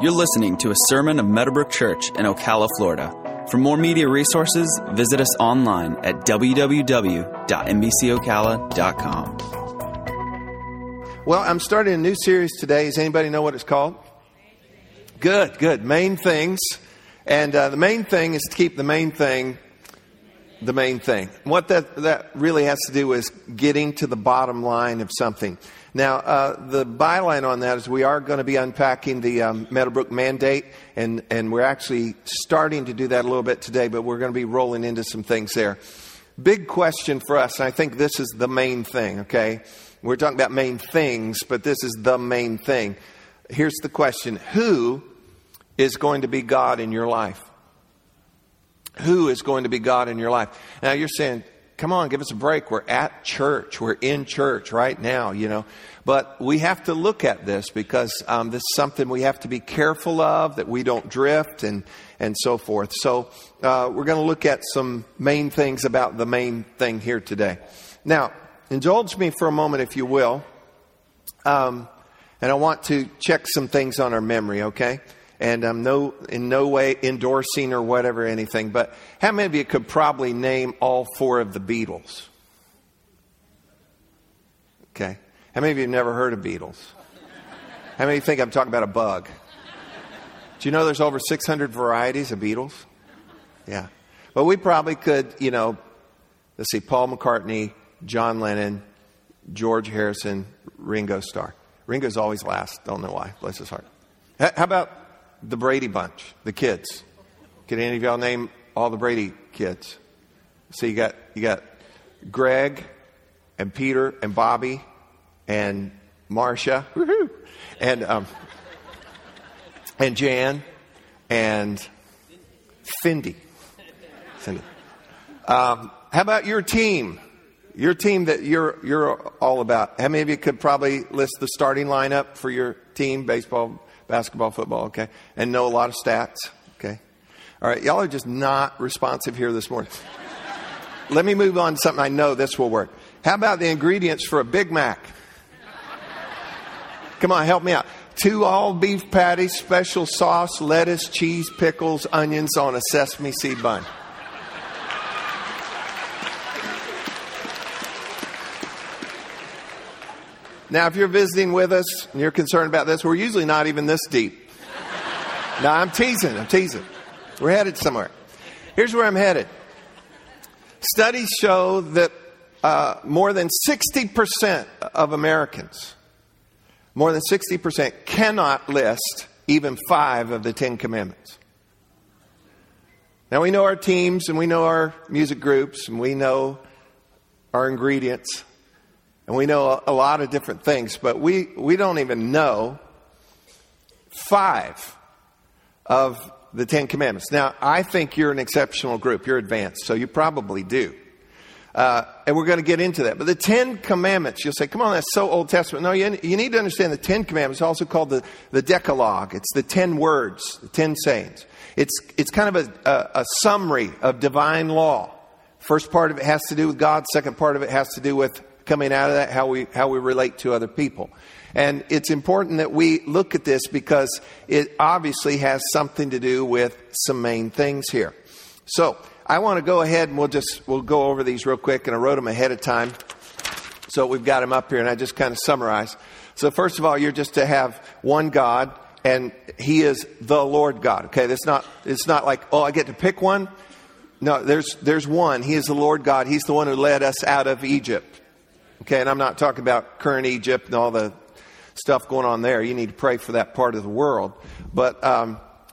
You're listening to a sermon of Meadowbrook Church in Ocala, Florida. For more media resources, visit us online at www.nbcocala.com. Well, I'm starting a new series today. Does anybody know what it's called? Good. Main things. And the main thing is to keep the main thing the main thing. What that really has to do is getting to the bottom line of something. Now, the byline on that is we are going to be unpacking the Meadowbrook mandate, and we're actually starting to do that a little bit today, but we're going to be rolling into some things there. Big question for us, and I think this is the main thing, okay? We're talking about main things, but this is the main thing. Here's the question. Who is going to be God in your life? Who is going to be God in your life? Now, you're saying, come on, give us a break. We're at church. We're in church right now, you know. But we have to look at this because this is something we have to be careful of, that we don't drift and so forth. So we're going to look at some main things about the main thing here today. Now, indulge me for a moment, if you will. And I want to check some things on our memory, okay? And I'm in no way endorsing or whatever, anything. But how many of you could probably name all four of the Beatles? Okay. How many of you have never heard of Beatles? How many of you think I'm talking about a bug? Do you know there's over 600 varieties of Beatles? Yeah. But we probably could, you know, let's see, Paul McCartney, John Lennon, George Harrison, Ringo Starr. Ringo's always last. Don't know why. Bless his heart. How about the Brady bunch, the kids? Can any of y'all name all the Brady kids? So you got Greg and Peter and Bobby and Marsha, woohoo, and Jan and Cindy. How about your team? Your team that you're all about. How many of you could probably list the starting lineup for your team? Baseball, basketball, football, okay? And know a lot of stats, okay? All right, y'all are just not responsive here this morning. Let me move on to something I know this will work. How about the ingredients for a Big Mac? Come on, help me out. 2 all-beef patties, special sauce, lettuce, cheese, pickles, onions on a sesame seed bun. Now, if you're visiting with us and you're concerned about this, we're usually not even this deep. No, I'm teasing. We're headed somewhere. Here's where I'm headed. Studies show that more than 60% of Americans, more than 60% cannot list even 5 of the Ten Commandments. Now, we know our teams and we know our music groups and we know our ingredients. And we know a lot of different things, but we don't even know 5 of the Ten Commandments. Now, I think you're an exceptional group. You're advanced, so you probably do. And we're going to get into that. But the Ten Commandments, you'll say, come on, that's so Old Testament. No, you need to understand the Ten Commandments is also called the Decalogue. It's the 10 words, the 10 sayings. It's kind of a summary of divine law. First part of it has to do with God. Second part of it has to do with coming out of that, how we relate to other people. And it's important that we look at this because it obviously has something to do with some main things here. So I want to go ahead and we'll go over these real quick, and I wrote them ahead of time. So we've got them up here, and I just kind of summarize. So first of all, you're just to have one God, and he is the Lord God. Okay, it's not like, oh, I get to pick one. No, there's one. He is the Lord God. He's the one who led us out of Egypt. Okay, and I'm not talking about current Egypt and all the stuff going on there. You need to pray for that part of the world. But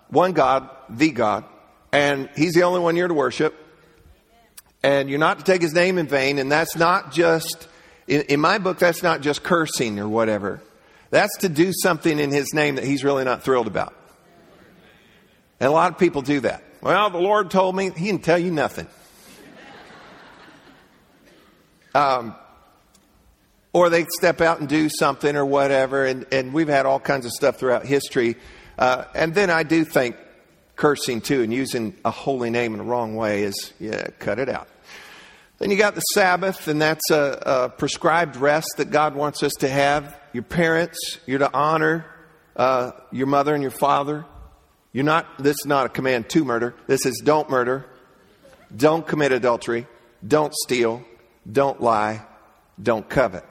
one God, the God, and he's the only one you're to worship. And you're not to take his name in vain. And that's not just, in my book, that's not just cursing or whatever. That's to do something in his name that he's really not thrilled about. And a lot of people do that. Well, the Lord told me. He didn't tell you nothing. Or they step out and do something or whatever. And we've had all kinds of stuff throughout history. And then I do think cursing too and using a holy name in the wrong way is, yeah, cut it out. Then you got the Sabbath, and that's a prescribed rest that God wants us to have. Your parents, you're to honor your mother and your father. This is not a command to murder. This is don't murder. Don't commit adultery. Don't steal. Don't lie. Don't covet.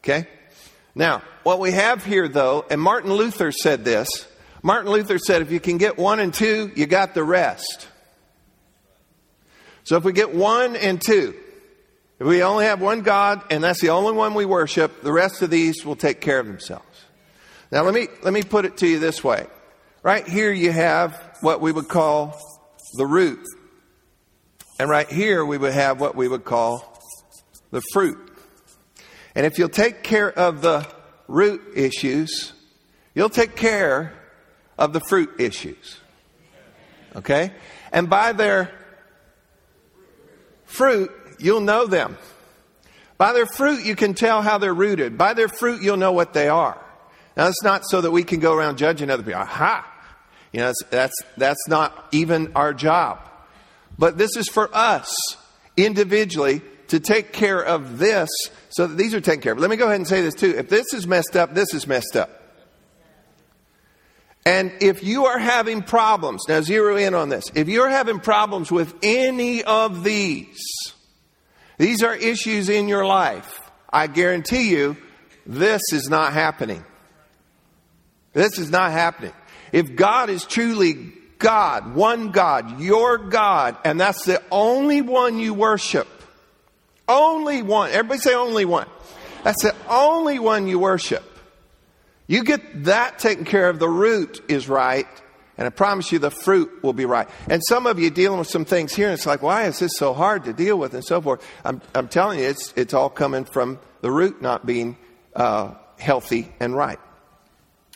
Okay? Now, what we have here, though, and Martin Luther said this. Martin Luther said, if you can get 1 and 2, you got the rest. So if we get 1 and 2, if we only have one God and that's the only one we worship, the rest of these will take care of themselves. Now, let me put it to you this way. Right here you have what we would call the root. And right here we would have what we would call the fruit. And if you'll take care of the root issues, you'll take care of the fruit issues. Okay? And by their fruit, you'll know them. By their fruit, you can tell how they're rooted. By their fruit, you'll know what they are. Now, it's not so that we can go around judging other people. Aha! You know, that's not even our job. But this is for us individually to take care of this so that these are taken care of. Let me go ahead and say this too. If this is messed up, this is messed up. And if you are having problems, now zero in on this. If you're having problems with any of these are issues in your life. I guarantee you, this is not happening. This is not happening. If God is truly God, one God, your God, and that's the only one you worship. Only one. Everybody say only one. That's the only one you worship. You get that taken care of. The root is right. And I promise you the fruit will be right. And some of you dealing with some things here. And it's like, why is this so hard to deal with and so forth? I'm telling you, it's all coming from the root not being healthy and right.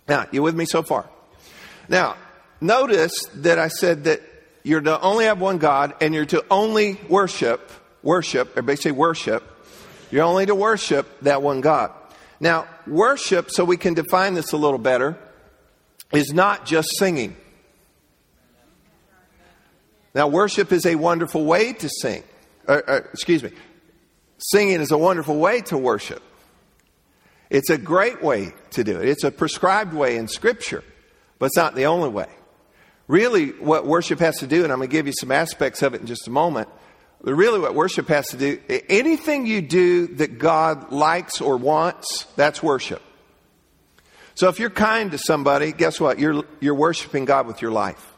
Now, you with me so far? Now, notice that I said that you're to only have one God and you're to only worship, everybody say worship. You're only to worship that one God. Now, worship, so we can define this a little better, is not just singing. Now, worship is a wonderful way to sing. Singing is a wonderful way to worship. It's a great way to do it. It's a prescribed way in Scripture, but it's not the only way. Really, what worship has to do, and I'm going to give you some aspects of it in just a moment, but really what worship has to do, anything you do that God likes or wants, that's worship. So if you're kind to somebody, guess what? You're worshiping God with your life.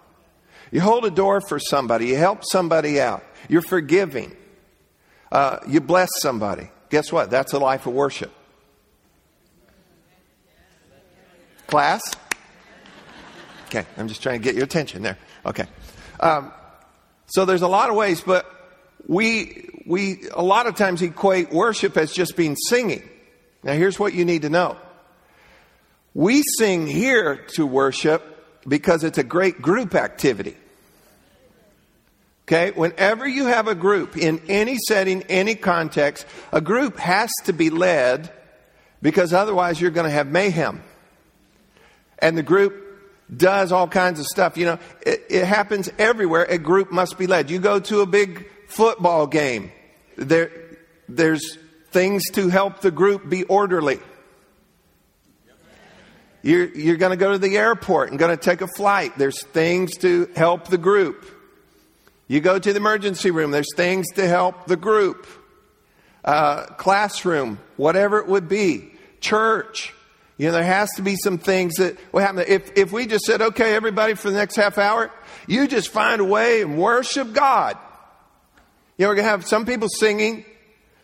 You hold a door for somebody. You help somebody out. You're forgiving. You bless somebody. Guess what? That's a life of worship. Class? Okay, I'm just trying to get your attention there. Okay. So there's a lot of ways, but we a lot of times equate worship as just being singing. Now here's what you need to know. We sing here to worship because it's a great group activity. Okay? Whenever you have a group in any setting, any context, a group has to be led because otherwise you're going to have mayhem. And the group does all kinds of stuff. You know, it happens everywhere. A group must be led. You go to a big football game. There's things to help the group be orderly. You're going to go to the airport and going to take a flight. There's things to help the group. You go to the emergency room. There's things to help the group. Classroom, whatever it would be. Church. You know, there has to be some things that will happen. If we just said, okay, everybody, for the next half hour, you just find a way and worship God. You know, we're going to have some people singing,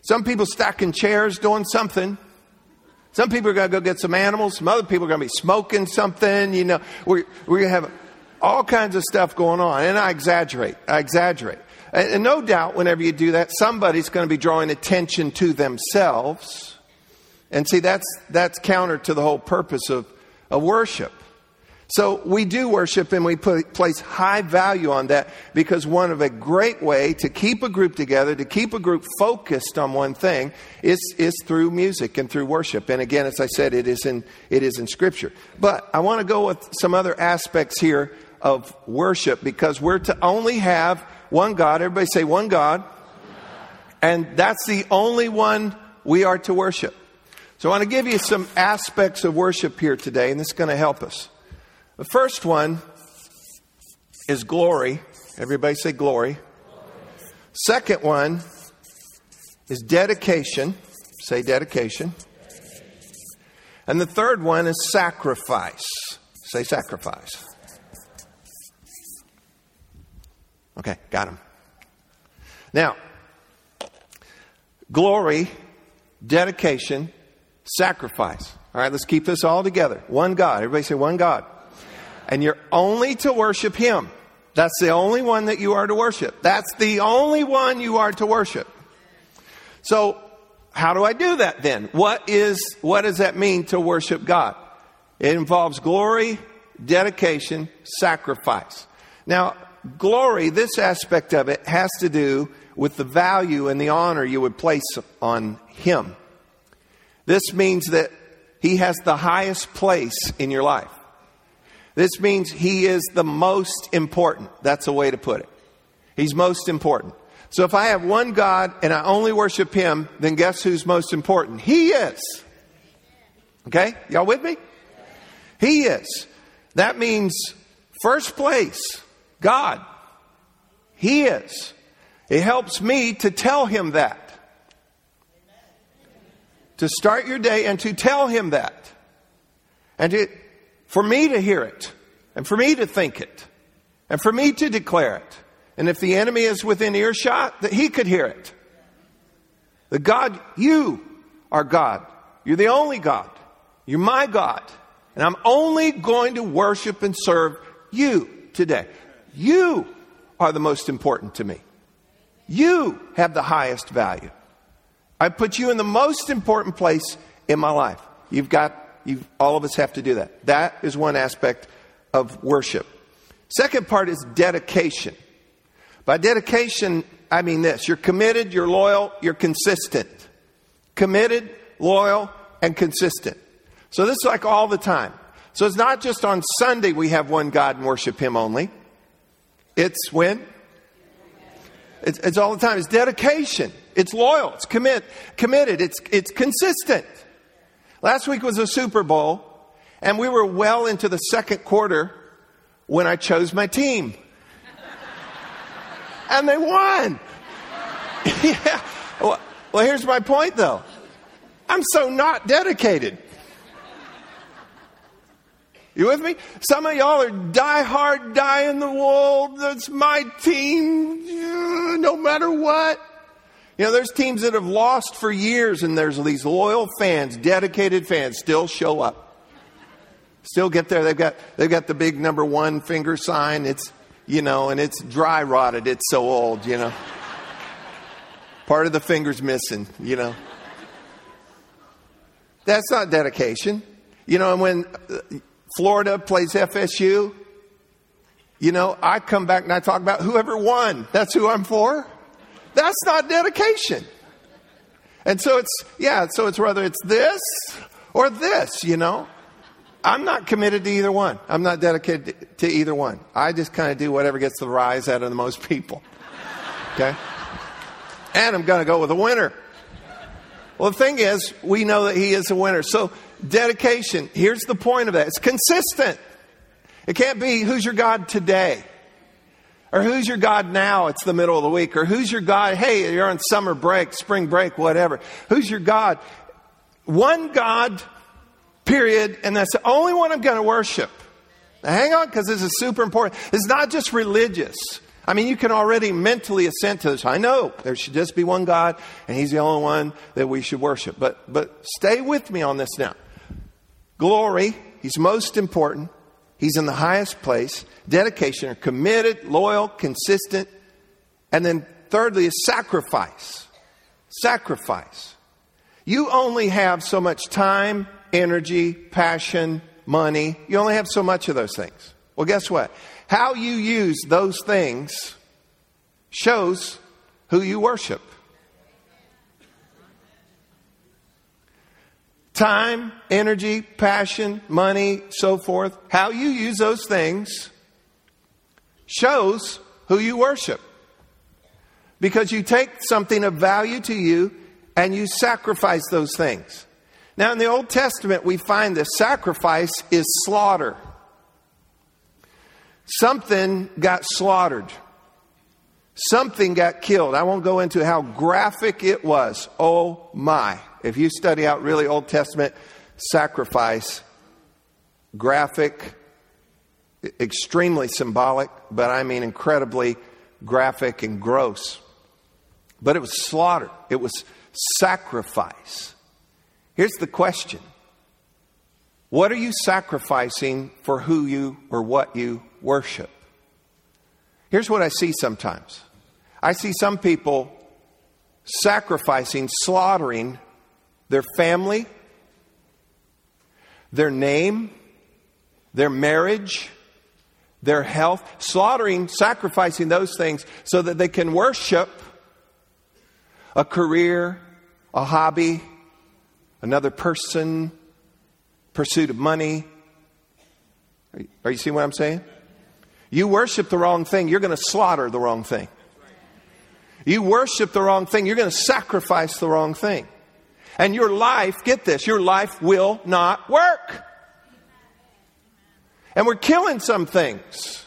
some people stacking chairs doing something. Some people are going to go get some animals. Some other people are going to be smoking something. You know, we're going to have all kinds of stuff going on. And I exaggerate. And no doubt whenever you do that, somebody's going to be drawing attention to themselves. And see, that's counter to the whole purpose of worship. So we do worship and we place high value on that because one of a great way to keep a group together, to keep a group focused on one thing is through music and through worship. And again, as I said, it is in Scripture. But I want to go with some other aspects here of worship because we're to only have one God. Everybody say one God. And that's the only one we are to worship. So I want to give you some aspects of worship here today, and this is going to help us. The first one is glory. Everybody say glory. Second one is dedication. Say dedication. And the third one is sacrifice. Say sacrifice. Okay, got him. Now, glory, dedication, sacrifice. All right, let's keep this all together. One God. Everybody say one God. And you're only to worship Him. That's the only one that you are to worship. That's the only one you are to worship. So how do I do that then? What does that mean to worship God? It involves glory, dedication, sacrifice. Now, glory, this aspect of it has to do with the value and the honor you would place on Him. This means that He has the highest place in your life. This means He is the most important. That's a way to put it. He's most important. So if I have one God and I only worship Him, then guess who's most important? He is. Okay? Y'all with me? He is. That means first place, God. He is. It helps me to tell Him that. To start your day and to tell Him that. And for me to hear it. And for me to think it. And for me to declare it. And if the enemy is within earshot, that he could hear it. The God, you are God. You're the only God. You're my God. And I'm only going to worship and serve you today. You are the most important to me. You have the highest value. I put you in the most important place in my life. All of us have to do that. That is one aspect of worship. Second part is dedication. By dedication, I mean this. You're committed, you're loyal, you're consistent. Committed, loyal, and consistent. So this is like all the time. So it's not just on Sunday we have one God and worship Him only. It's when? It's all the time. It's dedication. It's loyal. It's committed. It's consistent. Last week was the Super Bowl, and we were well into the second quarter when I chose my team. And they won. Yeah. Well, here's my point, though. I'm so not dedicated. You with me? Some of y'all are die-hard, die-in-the-wool. That's my team, no matter what. You know, there's teams that have lost for years, and there's these loyal fans, dedicated fans, still show up. Still get there. They've got the big number one finger sign. It's... you know, and it's dry rotted. It's so old, you know. Part of the finger's missing, you know. That's not dedication. You know, and when Florida plays FSU, you know, I come back and I talk about whoever won. That's who I'm for. That's not dedication. And so it's whether it's this or this, you know. I'm not committed to either one. I'm not dedicated to either one. I just kind of do whatever gets the rise out of the most people. Okay? And I'm going to go with a winner. Well, the thing is, we know that He is a winner. So dedication, here's the point of that. It's consistent. It can't be who's your God today or who's your God now. It's the middle of the week or who's your God. Hey, you're on summer break, spring break, whatever. Who's your God? One God. Period. And that's the only one I'm going to worship. Now hang on, because this is super important. It's not just religious. I mean, you can already mentally assent to this. I know there should just be one God, and He's the only one that we should worship. But stay with me on this now. Glory, He's most important. He's in the highest place. Dedication, or committed, loyal, consistent. And then thirdly is sacrifice. Sacrifice. You only have so much time, energy, passion, money. You only have so much of those things. Well, guess what? How you use those things shows who you worship. Time, energy, passion, money, so forth. How you use those things shows who you worship. Because you take something of value to you and you sacrifice those things. Now, in the Old Testament, we find that sacrifice is slaughter. Something got slaughtered. Something got killed. I won't go into how graphic it was. Oh, my. If you study out really Old Testament sacrifice, graphic, extremely symbolic, but I mean incredibly graphic and gross. But it was slaughter. It was sacrifice. Here's the question. What are you sacrificing for who you or what you worship? Here's what I see sometimes. I see some people sacrificing, slaughtering their family, their name, their marriage, their health, slaughtering, sacrificing those things so that they can worship a career, a hobby, another person, pursuit of money. Are you seeing what I'm saying? You worship the wrong thing, you're going to slaughter the wrong thing. You worship the wrong thing, you're going to sacrifice the wrong thing. And your life, get this, your life will not work. And we're killing some things,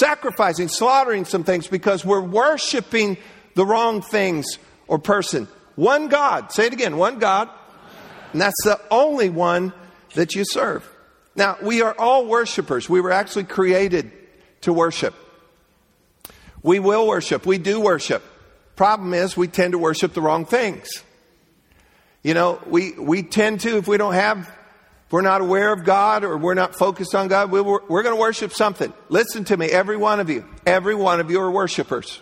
sacrificing, slaughtering some things because we're worshiping the wrong things or person. One God. Say it again. One God. And that's the only one that you serve. Now, we are all worshipers. We were actually created to worship. We will worship. We do worship. Problem is, we tend to worship the wrong things. You know, we tend to, if we're not aware of God or we're not focused on God, we're going to worship something. Listen to me, every one of you. Every one of you are worshipers.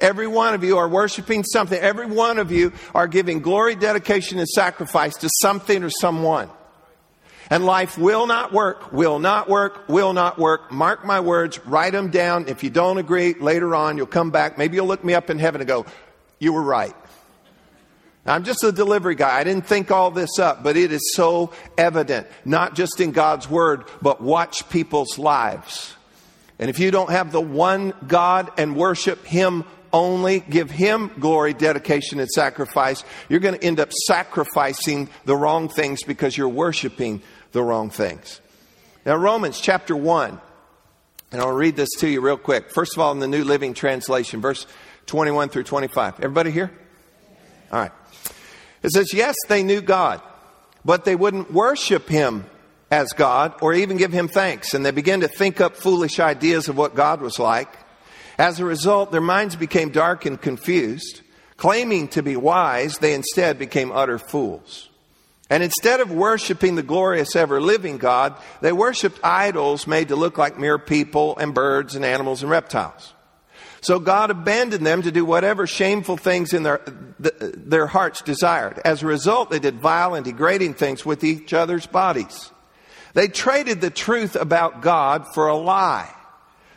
Every one of you are worshiping something. Every one of you are giving glory, dedication, and sacrifice to something or someone. And life will not work, will not work, will not work. Mark my words, write them down. If you don't agree, later on you'll come back. Maybe you'll look me up in heaven and go, you were right. I'm just a delivery guy. I didn't think all this up, but it is so evident, not just in God's word, but watch people's lives. And if you don't have the one God and worship Him only, give Him glory, dedication, and sacrifice, you're going to end up sacrificing the wrong things because you're worshiping the wrong things. Now, Romans chapter 1, and I'll read this to you real quick. First of all, in the New Living Translation, verse 21 through 25. Everybody here? All right. It says, yes, they knew God, but they wouldn't worship Him as God or even give Him thanks. And they began to think up foolish ideas of what God was like. As a result, their minds became dark and confused. Claiming to be wise, they instead became utter fools. And instead of worshiping the glorious, ever-living God, they worshiped idols made to look like mere people and birds and animals and reptiles. So God abandoned them to do whatever shameful things in their hearts desired. As a result, they did vile and degrading things with each other's bodies. They traded the truth about God for a lie.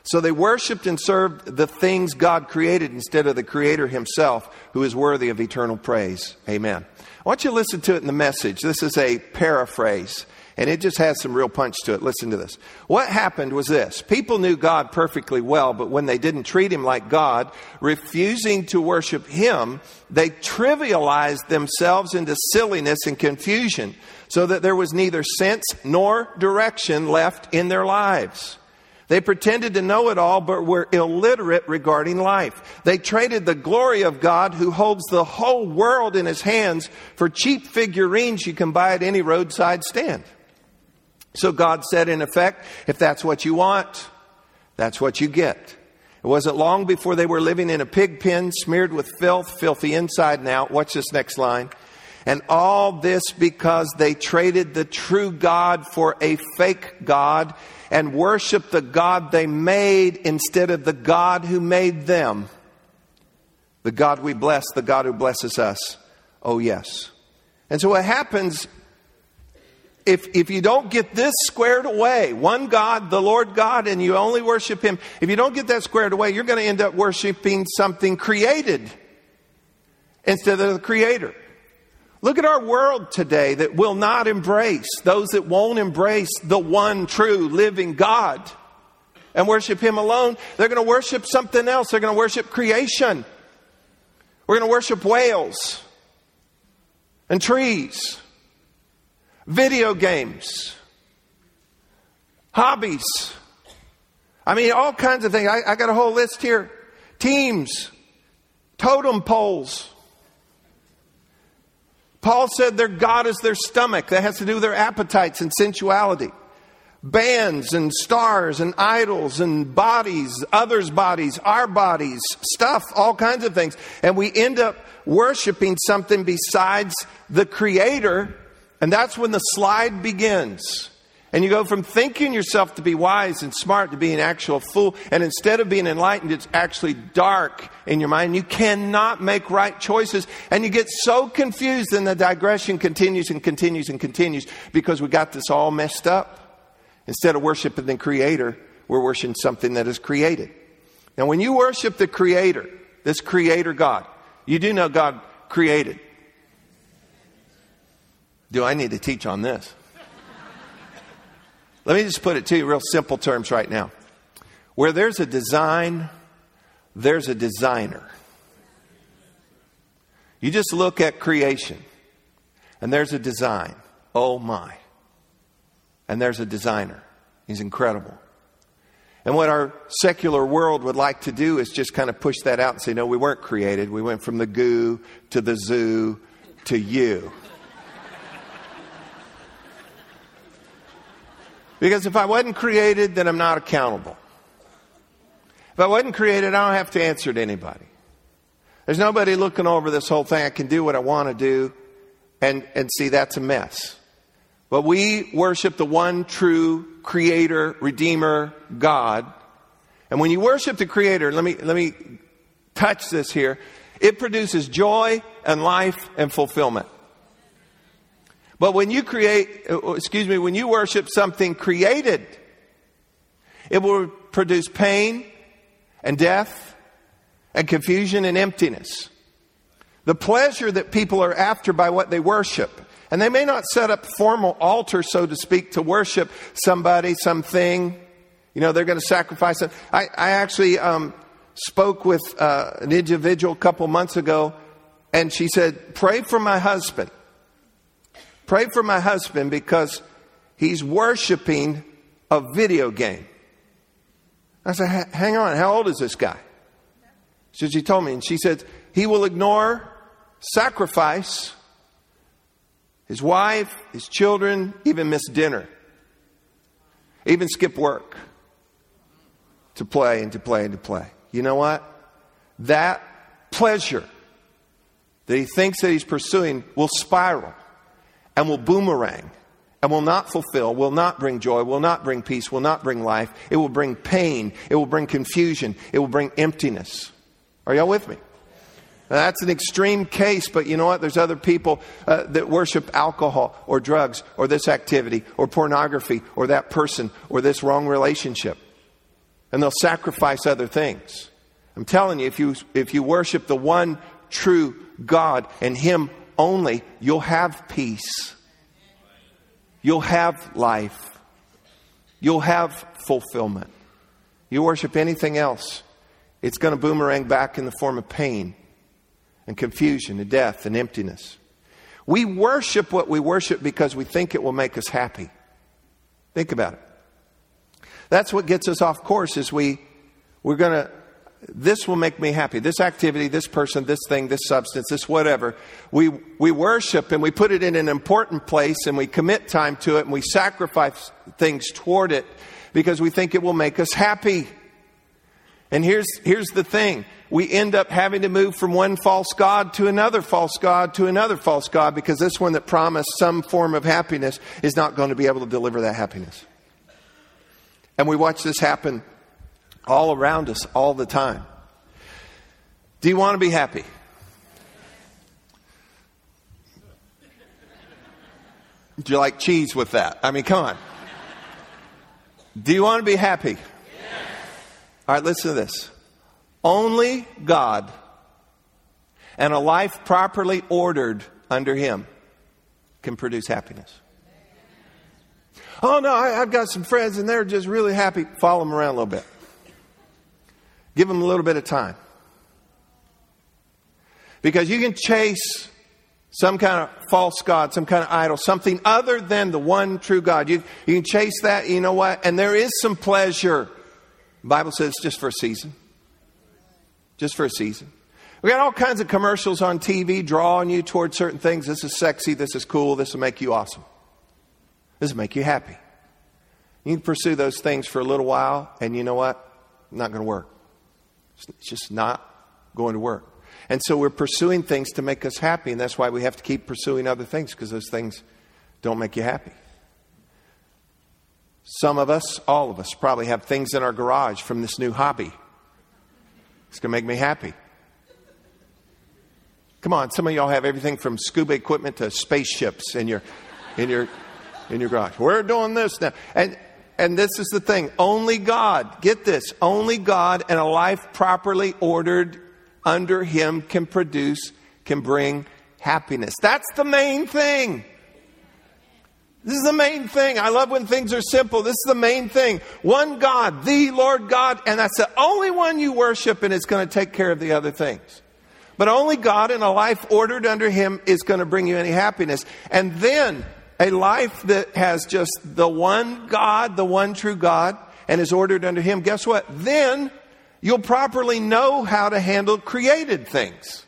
So they worshiped and served the things God created instead of the Creator Himself, who is worthy of eternal praise. Amen. I want you to listen to it in the Message. This is a paraphrase, and it just has some real punch to it. Listen to this. What happened was this. People knew God perfectly well, but when they didn't treat Him like God, refusing to worship Him, they trivialized themselves into silliness and confusion so that there was neither sense nor direction left in their lives. They pretended to know it all, but were illiterate regarding life. They traded the glory of God, who holds the whole world in His hands, for cheap figurines you can buy at any roadside stand. So God said, in effect, if that's what you want, that's what you get. It wasn't long before they were living in a pig pen, smeared with filth, filthy inside and out. Watch this next line. And all this because they traded the true God for a fake God and worshiped the God they made instead of the God who made them. The God we bless, the God who blesses us. Oh, yes. And so what happens If you don't get this squared away, one God, the Lord God, and you only worship Him, if you don't get that squared away, you're going to end up worshiping something created instead of the Creator. Look at our world today that will not embrace, those that won't embrace the one true living God and worship Him alone. They're going to worship something else. They're going to worship creation. We're going to worship whales. and trees, video games, hobbies. I mean, all kinds of things. I got a whole list here. Teams, totem poles. Paul said their God is their stomach. That has to do with their appetites and sensuality. Bands and stars and idols and bodies, others' bodies, our bodies, stuff, all kinds of things. And we end up worshiping something besides the Creator. And that's when the slide begins. And you go from thinking yourself to be wise and smart to being an actual fool. And instead of being enlightened, it's actually dark in your mind. You cannot make right choices. And you get so confused, and the digression continues and continues and continues because we got this all messed up. Instead of worshiping the Creator, we're worshiping something that is created. Now, when you worship the Creator, this Creator God, you do know God created. Do I need to teach on this? Let me just put it to you in real simple terms right now. Where there's a design, there's a designer. You just look at creation, and there's a design. Oh, my. And there's a designer. He's incredible. And what our secular world would like to do is just kind of push that out and say, no, we weren't created. We went from the goo to the zoo to you. Because if I wasn't created, then I'm not accountable. If I wasn't created, I don't have to answer to anybody. There's nobody looking over this whole thing. I can do what I want to do. And see, that's a mess. But we worship the one true Creator, Redeemer, God. And when you worship the Creator, let me touch this here. It produces joy and life and fulfillment. But when you when you worship something created, it will produce pain and death and confusion and emptiness. The pleasure that people are after by what they worship. And they may not set up formal altar, so to speak, to worship somebody, something. You know, they're going to sacrifice it. I actually spoke with an individual a couple months ago, and she said, pray for my husband. Pray for my husband because he's worshiping a video game. I said, hang on, how old is this guy? So she told me, and she said, he will ignore sacrifice, his wife, his children, even miss dinner. Even skip work to play and to play and to play. You know what? That pleasure that he thinks that he's pursuing will spiral and will boomerang and will not fulfill, will not bring joy, will not bring peace, will not bring life. It will bring pain. It will bring confusion. It will bring emptiness. Are y'all with me? Now, that's an extreme case, but you know what? There's other people that worship alcohol or drugs or this activity or pornography or that person or this wrong relationship. And they'll sacrifice other things. I'm telling you, if you worship the one true God and Him only, you'll have peace. You'll have life. You'll have fulfillment. You worship anything else, it's going to boomerang back in the form of pain and confusion and death and emptiness. We worship what we worship because we think it will make us happy. Think about it. That's what gets us off course is this will make me happy. This activity, this person, this thing, this substance, this whatever. We worship and we put it in an important place and we commit time to it and we sacrifice things toward it because we think it will make us happy. And here's the thing. We end up having to move from one false god to another false god to another false god because this one that promised some form of happiness is not going to be able to deliver that happiness. And we watch this happen all around us all the time. Do you want to be happy? Do you like cheese with that? I mean, come on. Do you want to be happy? Yes. All right, listen to this. Only God and a life properly ordered under Him can produce happiness. Oh, no, I've got some friends and they're just really happy. Follow them around a little bit. Give them a little bit of time. Because you can chase some kind of false god, some kind of idol, something other than the one true God. You can chase that, you know what? And there is some pleasure. The Bible says it's just for a season. Just for a season. We got all kinds of commercials on TV drawing you towards certain things. This is sexy. This is cool. This will make you awesome. This will make you happy. You can pursue those things for a little while, and you know what? Not going to work. It's just not going to work. And so we're pursuing things to make us happy, and that's why we have to keep pursuing other things, because those things don't make you happy. Some of us, all of us, probably have things in our garage from this new hobby. It's going to make me happy. Come on, some of y'all have everything from scuba equipment to spaceships in your garage. We're doing this now. And this is the thing. Only God, get this, only God and a life properly ordered under Him can bring happiness. That's the main thing. This is the main thing. I love when things are simple. This is the main thing. One God, the Lord God, and that's the only one you worship, and it's going to take care of the other things. But only God and a life ordered under Him is going to bring you any happiness. And then a life that has just the one God, the one true God, and is ordered under Him, guess what? Then you'll properly know how to handle created things.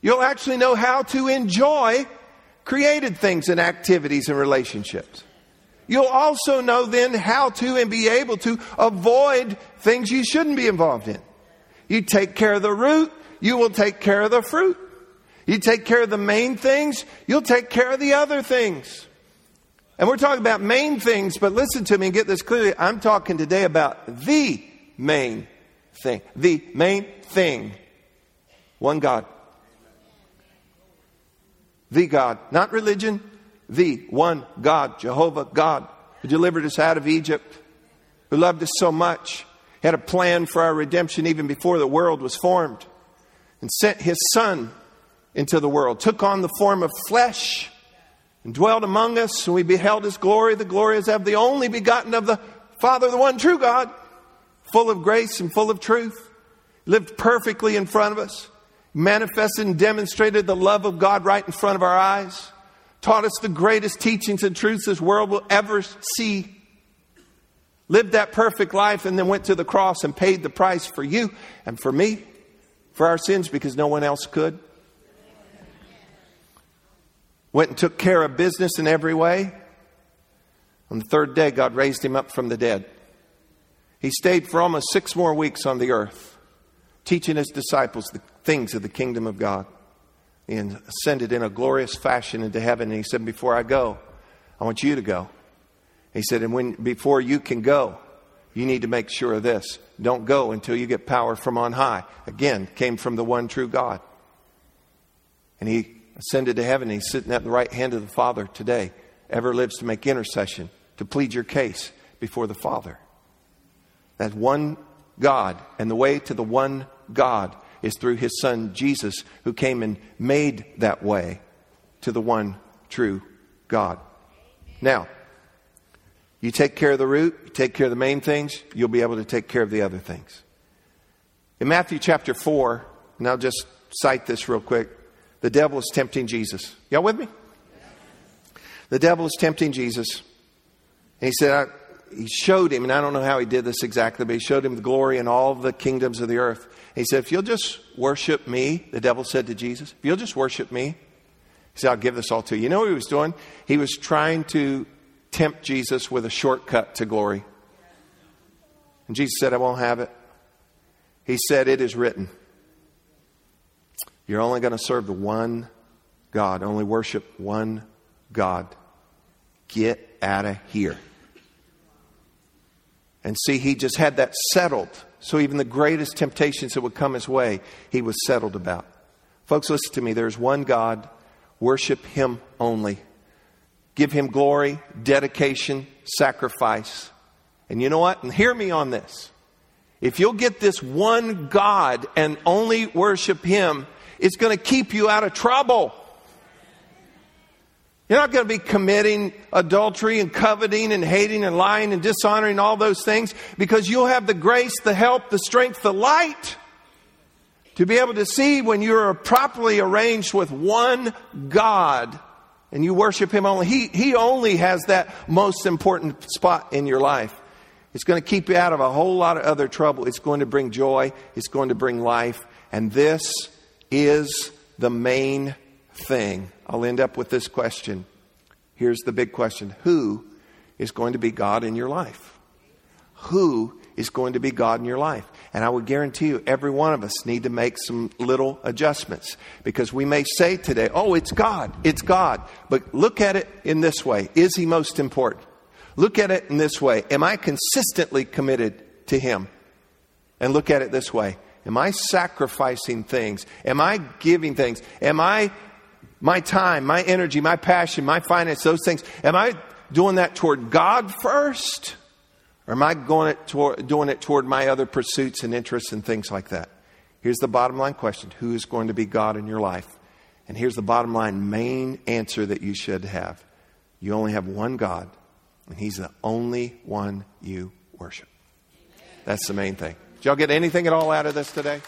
You'll actually know how to enjoy created things and activities and relationships. You'll also know then how to and be able to avoid things you shouldn't be involved in. You take care of the root, you will take care of the fruit. You take care of the main things, you'll take care of the other things. And we're talking about main things, but listen to me and get this clearly. I'm talking today about the main thing. The main thing. One God. The God. Not religion. The one God. Jehovah God. Who delivered us out of Egypt. Who loved us so much. He had a plan for our redemption even before the world was formed. And sent His Son into the world, took on the form of flesh and dwelt among us, and we beheld His glory. The glory is of the only begotten of the Father, the one true God, full of grace and full of truth, lived perfectly in front of us, manifested and demonstrated the love of God right in front of our eyes, taught us the greatest teachings and truths this world will ever see, lived that perfect life, and then went to the cross and paid the price for you and for me, for our sins, because no one else could. Went and took care of business in every way. On the third day, God raised Him up from the dead. He stayed for almost 6 more weeks on the earth, teaching His disciples the things of the kingdom of God, and ascended in a glorious fashion into heaven. And He said, before I go, I want you to go. He said, and before you can go, you need to make sure of this. Don't go until you get power from on high. Again, came from the one true God. And He ascended to heaven. He's sitting at the right hand of the Father today. Ever lives to make intercession, to plead your case before the Father. That one God, and the way to the one God is through His Son Jesus, who came and made that way to the one true God. Now, you take care of the root, you take care of the main things, you'll be able to take care of the other things. In Matthew chapter 4, and I'll just cite this real quick. The devil is tempting Jesus. Y'all with me? The devil is tempting Jesus. And he said, he showed him, and I don't know how he did this exactly, but he showed him the glory and all the kingdoms of the earth. And he said, if you'll just worship me, the devil said to Jesus, if you'll just worship me, he said, I'll give this all to you. You know what he was doing? He was trying to tempt Jesus with a shortcut to glory. And Jesus said, I won't have it. He said, it is written. You're only going to serve the one God. Only worship one God. Get out of here. And see, he just had that settled. So even the greatest temptations that would come his way, he was settled about. Folks, listen to me. There's one God. Worship Him only. Give Him glory, dedication, sacrifice. And you know what? And hear me on this. If you'll get this one God and only worship Him, it's going to keep you out of trouble. You're not going to be committing adultery and coveting and hating and lying and dishonoring, all those things, because you'll have the grace, the help, the strength, the light to be able to see when you're properly arranged with one God and you worship Him only. He only has that most important spot in your life. It's going to keep you out of a whole lot of other trouble. It's going to bring joy. It's going to bring life. And this is the main thing. I'll end up with this question. Here's the big question. Who is going to be God in your life? Who is going to be God in your life? And I would guarantee you, every one of us need to make some little adjustments, because we may say today, oh, it's God, it's God. But look at it in this way. Is He most important? Look at it in this way. Am I consistently committed to Him? And look at it this way. Am I sacrificing things? Am I giving things? Am I, my time, my energy, my passion, my finance, those things, am I doing that toward God first? Or am I doing it toward my other pursuits and interests and things like that? Here's the bottom line question. Who is going to be God in your life? And here's the bottom line main answer that you should have. You only have one God, and He's the only one you worship. That's the main thing. Did y'all get anything at all out of this today?